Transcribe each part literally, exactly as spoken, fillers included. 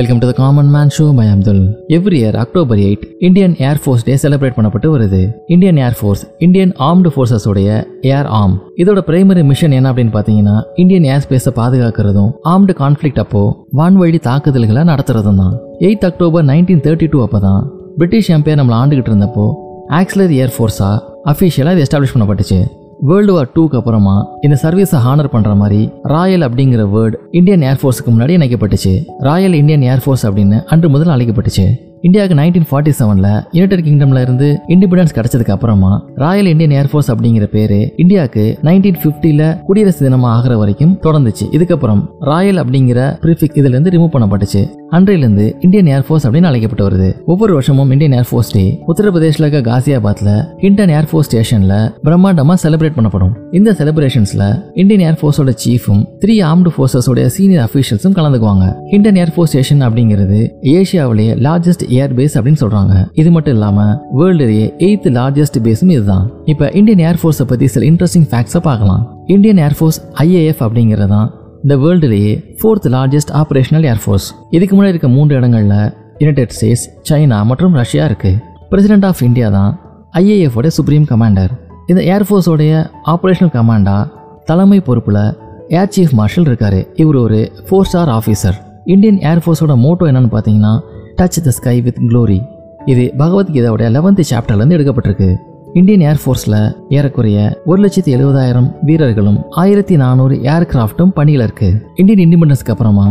Welcome to the common man show by Abdul. Every year October eight Indian Air Force Day celebrate பண்ணப்பட்டு வருது. Indian Air Force Indian armed forces உடைய air arm இதோட primary mission என்ன அப்படின்னு பார்த்தீங்கன்னா Indian air ஸ்பேஸை பாதுகாக்கிறதும் armed conflict அப்போ வான்வழி தாக்குதல்களை நடத்துறதும் தான். Eight October nineteen thirty two அப்போ தான் பிரிட்டிஷ் எம்பையர் நம்மளை ஆண்டுகிட்டு இருந்தப்போ ஆக்ஸிலரி ஏர்ஃபோர்ஸாக அஃபிஷியலாக இது எஸ்டாப்ளிஷ் பண்ணப்பட்டுச்சு. வேர்ல்டு வார் டூக்கு அப்புறமா இந்த சர்வீஸை ஹானர் பண்ணுற மாதிரி ராயல் அப்படிங்கிற வேர்டு இந்தியன் ஏர்ஃபோர்ஸுக்கு முன்னாடி இணைக்கப்பட்டுச்சு. ராயல் இந்தியன் ஏர்ஃபோர்ஸ் அப்படின்னு அன்று முதல் அழைக்கப்பட்டுச்சு. இந்தியாவுக்கு நைன்டீன் ஃபார்ட்டி செவனில் யுனைடெட் கிங்டம்ல இருந்து இண்டிபெண்டன்ஸ் கிடைச்சதுக்கு அப்புறமா ராயல் இந்தியன் ஏர்ஃபோர்ஸ் அப்படிங்கிற பேரு இந்தியாவுக்கு நைன்டீன் ஃபிஃப்டியில் குடியரசு தினமாக ஆகிற வரைக்கும் தொடர்ந்துச்சு. இதுக்கப்புறம் ராயல் அப்படிங்கிற ப்ரிஃபிக்ஸ் இதுல இருந்து ரிமூவ் பண்ணப்பட்டுச்சு. அன்றையிலிருந்து இந்தியன் ஏர்ஃபோர்ஸ் அப்படின்னு அழைக்கப்பட்டு வருது. ஒவ்வொரு வருஷமும் இந்தியன் ஏர்ஃபோர்ஸ் டே உத்தரப்பிரதேசில் இருக்க காசியாபாத்ல ஹிண்டன் ஏர்ஃபோர்ஸ் ஸ்டேஷன்ல பிரம்மாண்டமா செலிப்ரேட் பண்ணப்படும். இந்த செலிப்ரேஷன்ஸ்ல இந்தியன் ஏர்ஃபோர்ஸோட சீஃபும் த்ரீ ஆர்ம்டு ஃபோர்ஸஸோட சீனியர் அஃபீஷியல்ஸும் கலந்துக்குவாங்க. ஹிண்டன் ஏர்ஃபோர்ஸ் ஸ்டேஷன் அப்படிங்கிறது ஏஷியாவிலேயே லார்ஜஸ்ட் ஏர் பேஸ் அப்படின்னு சொல்றாங்க. இது மட்டும் இல்லாம வேர்ல்டுலேயே எய்த் லார்ஜஸ்ட் பேஸும் இதுதான். இப்ப இந்தியன் ஏர்ஃபோர்ஸை பத்தி சில இன்ட்ரெஸ்டிங் ஃபேக்ட்ஸை பார்க்கலாம். இந்தியன் ஏர்ஃபோர்ஸ் ஐஏஎஃப் அப்படிங்கிறதான் இந்த வேர்ல்டுலேயே ஃபோர்த் லார்ஜஸ்ட் ஆப்ரேஷனல் ஏர்ஃபோர்ஸ். இதுக்கு முன்னாடி இருக்க மூன்று இடங்களில் யுனைடெட் ஸ்டேட்ஸ், சைனா மற்றும் ரஷ்யா இருக்குது. பிரசிடென்ட் ஆஃப் இந்தியா தான் ஐஏஎஃப் உடைய சுப்ரீம் கமாண்டர். இந்த ஏர்ஃபோர்ஸோடைய ஆப்ரேஷனல் கமாண்டாக தலைமை பொறுப்பில் ஏர் சீஃப் மார்ஷல் இருக்கார். இவர் ஒரு ஃபோர் ஸ்டார் ஆஃபீஸர். இந்தியன் ஏர்ஃபோர்ஸோட மோட்டோ என்னன்னு பார்த்தீங்கன்னா touch the sky with glory. இது பகவத்கீதாவுடைய லெவன்த் சாப்டர்லேருந்து எடுக்கப்பட்டிருக்கு. இந்தியன் ஏர்ஃபோர்ஸில் ஏறக்குறைய ஒரு லட்சத்தி எழுபதாயிரம் வீரர்களும் ஆயிரத்தி நானூறு ஏர்கிராஃப்டும் பணியில் இருக்கு. இந்தியன் இண்டிபெண்டன்ஸ்க்கு அப்புறமா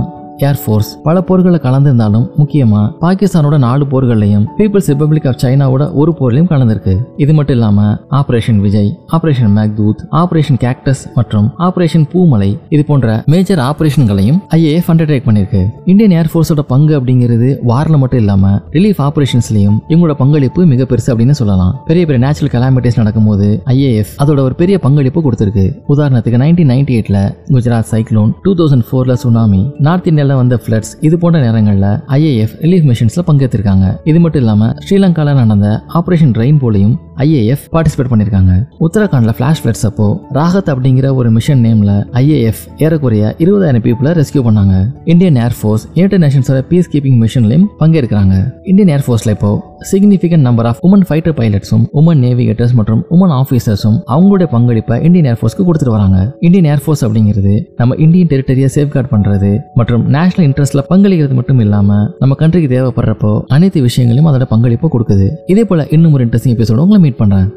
ஏர்ஃபோர்ஸ் பல போர்களை கலந்துருந்தாலும் முக்கியமாக பாகிஸ்தானோட நாலு போர்கள்லையும் பீப்புள்ஸ் ரிப்பப்ளிக் ஆஃப் சைனாவோட ஒரு போர்லையும் கலந்துருக்கு. இது மட்டும் இல்லாமல் operation Vijay, operation Meghdoot, operation cactus மற்றும் ஆப்ரேஷன் பூமலை இது போன்ற மேஜர் ஆப்ரேஷன்களையும் ஐஏஎஃப் அண்டர்டேக் பண்ணியிருக்கு. இந்தியன் ஏர்ஃபோர்ஸோட பங்கு அப்படிங்கிறது வாரில் மட்டும் இல்லாமல் ரிலீஃப் ஆப்ரேஷன்ஸ்லையும் இவங்களோட பங்களிப்பு மிக பெருசு அப்படின்னு சொல்லலாம். பெரிய பெரிய நேச்சுரல் கலாமிட்டிஸ் நடக்கும்போது ஐஏஎஃப் அதோட ஒரு பெரிய பங்களிப்பு கொடுத்துருக்கு. உதாரணத்துக்கு நைன்டீன் நைன்டி எயிட்ல குஜராத் சைக்ளோன், டூ தௌசண்ட் ஃபோர்ல சுனாமி, நார்த் இந்தியா வந்த ஃப்ளட்ஸ் இது போன்ற நேரங்களில் ஐஏஎஃப் ரிலீஃப் மிஷன்ஸ்ல பங்கேற்றிருக்காங்க. இது மட்டும் இல்லாமல் ஸ்ரீலங்கால நடந்த ஆபரேஷன் ரெயின் போலையும் ஐஏஎஃப் பார்ட்டிசிபேட் பண்ணியிருக்காங்க. உத்தரகாண்ட்ல ஃபிளாஷ் ஃப்ளட்ஸ் அப்போ ராகத் அப்படிங்கிற ஒரு மிஷன் நேம்ல ஐஏஎஃப் ஏறக்குறைய இருபதாயிரம் பீப்புளை ரெஸ்கியூ பண்ணாங்க. இந்தியன் ஏர்ஃபோர்ஸ் யுனைடெட் நேஷன்ஸோட பீஸ் கீப்பிங் மிஷன்லையும் பங்கேற்கிறாங்க. இந்தியன் ஏர்ஃபோர்ஸ்ல இப்போ significant number of women fighter பைலட்ஸும் உமன் நேவிகேட்டர்ஸ் மற்றும் உமன் ஆஃபீஸர்ஸும் அவங்களுடைய பங்களிப்பை இந்தியன் ஏர்ஃபோர்ஸ்க்கு கொடுத்துட்டு வராங்க. இந்தியன் ஏர்ஃபோர்ஸ் அப்படிங்கிறது நம்ம இந்தியன் டெரிட்டரியை சேஃப்கார்ட் பண்றது மற்றும் நேஷனல் இன்ட்ரெஸ்ட்ல பங்களிக்கிறது மட்டும் இல்லாமல் நம்ம கண்ட்ரிக்கு தேவைப்படுறப்போ அனைத்து விஷயங்களையும் அதோட பங்களிப்பு கொடுக்குது. இதே போல இன்னும் ஒரு இன்ட்ரெஸ்டிங் எபிசோட உங்களை மீட் பண்றேன்.